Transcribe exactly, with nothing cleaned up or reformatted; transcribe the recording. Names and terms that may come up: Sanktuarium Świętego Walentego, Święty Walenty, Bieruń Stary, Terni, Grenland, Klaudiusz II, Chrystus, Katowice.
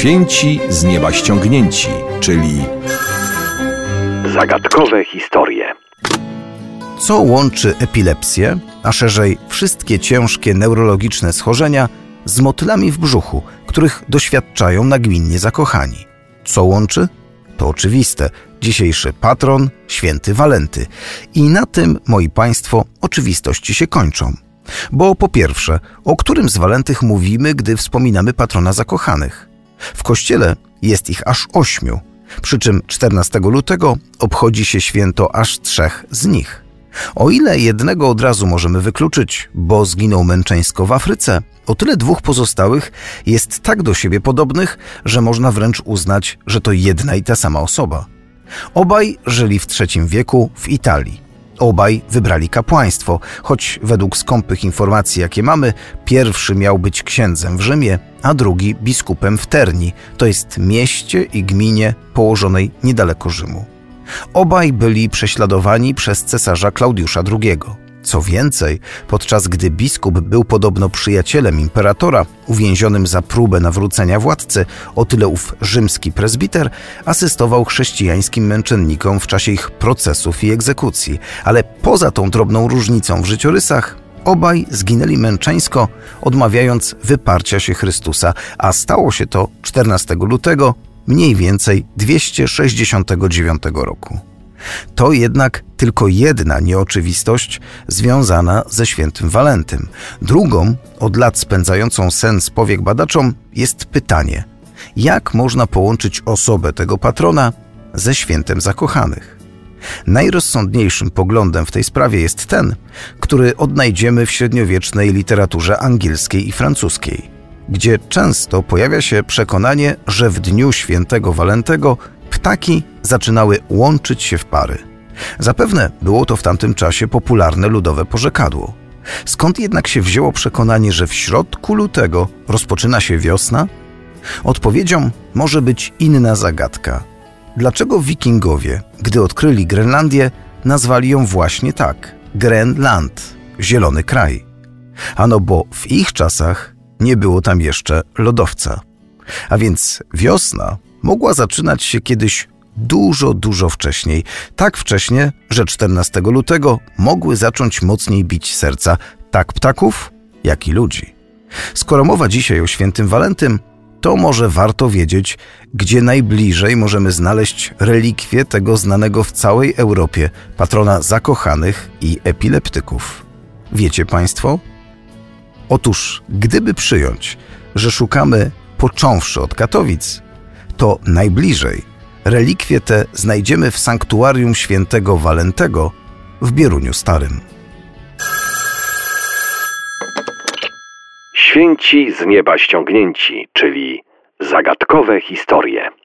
Święci z nieba ściągnięci, czyli zagadkowe historie. Co łączy epilepsję, a szerzej wszystkie ciężkie neurologiczne schorzenia, z motylami w brzuchu, których doświadczają nagminnie zakochani? Co łączy? To oczywiste. Dzisiejszy patron, Święty Walenty. I na tym, moi Państwo, oczywistości się kończą. Bo po pierwsze, o którym z Walentych mówimy, gdy wspominamy patrona zakochanych? W Kościele jest ich aż ośmiu, przy czym czternastego lutego obchodzi się święto aż trzech z nich. O ile jednego od razu możemy wykluczyć, bo zginął męczeńsko w Afryce, o tyle dwóch pozostałych jest tak do siebie podobnych, że można wręcz uznać, że to jedna i ta sama osoba. Obaj żyli w trzecim wieku w Italii. Obaj wybrali kapłaństwo, choć według skąpych informacji, jakie mamy, pierwszy miał być księdzem w Rzymie, a drugi biskupem w Terni, to jest mieście i gminie położonej niedaleko Rzymu. Obaj byli prześladowani przez cesarza Klaudiusza drugiego. Co więcej, podczas gdy biskup był podobno przyjacielem imperatora, uwięzionym za próbę nawrócenia władcy, o tyle ów rzymski prezbiter asystował chrześcijańskim męczennikom w czasie ich procesów i egzekucji. Ale poza tą drobną różnicą w życiorysach, obaj zginęli męczeńsko, odmawiając wyparcia się Chrystusa, a stało się to czternastego lutego mniej więcej dwieście sześćdziesiątego dziewiątego roku. To jednak tylko jedna nieoczywistość związana ze Świętym Walentym. Drugą, od lat spędzającą sen z powiek badaczom, jest pytanie, jak można połączyć osobę tego patrona ze Świętem Zakochanych? Najrozsądniejszym poglądem w tej sprawie jest ten, który odnajdziemy w średniowiecznej literaturze angielskiej i francuskiej, gdzie często pojawia się przekonanie, że w dniu Świętego Walentego ptaki zaczynały łączyć się w pary. Zapewne było to w tamtym czasie popularne ludowe porzekadło. Skąd jednak się wzięło przekonanie, że w środku lutego rozpoczyna się wiosna? Odpowiedzią może być inna zagadka. Dlaczego wikingowie, gdy odkryli Grenlandię, nazwali ją właśnie tak – Grenland, zielony kraj? Ano bo w ich czasach nie było tam jeszcze lodowca. A więc wiosna mogła zaczynać się kiedyś dużo, dużo wcześniej. Tak wcześnie, że czternastego lutego mogły zacząć mocniej bić serca tak ptaków, jak i ludzi. Skoro mowa dzisiaj o Świętym Walentym, to może warto wiedzieć, gdzie najbliżej możemy znaleźć relikwie tego znanego w całej Europie patrona zakochanych i epileptyków. Wiecie Państwo? Otóż, gdyby przyjąć, że szukamy począwszy od Katowic, to najbliżej relikwie te znajdziemy w Sanktuarium Świętego Walentego w Bieruniu Starym. Święci z nieba ściągnięci, czyli zagadkowe historie.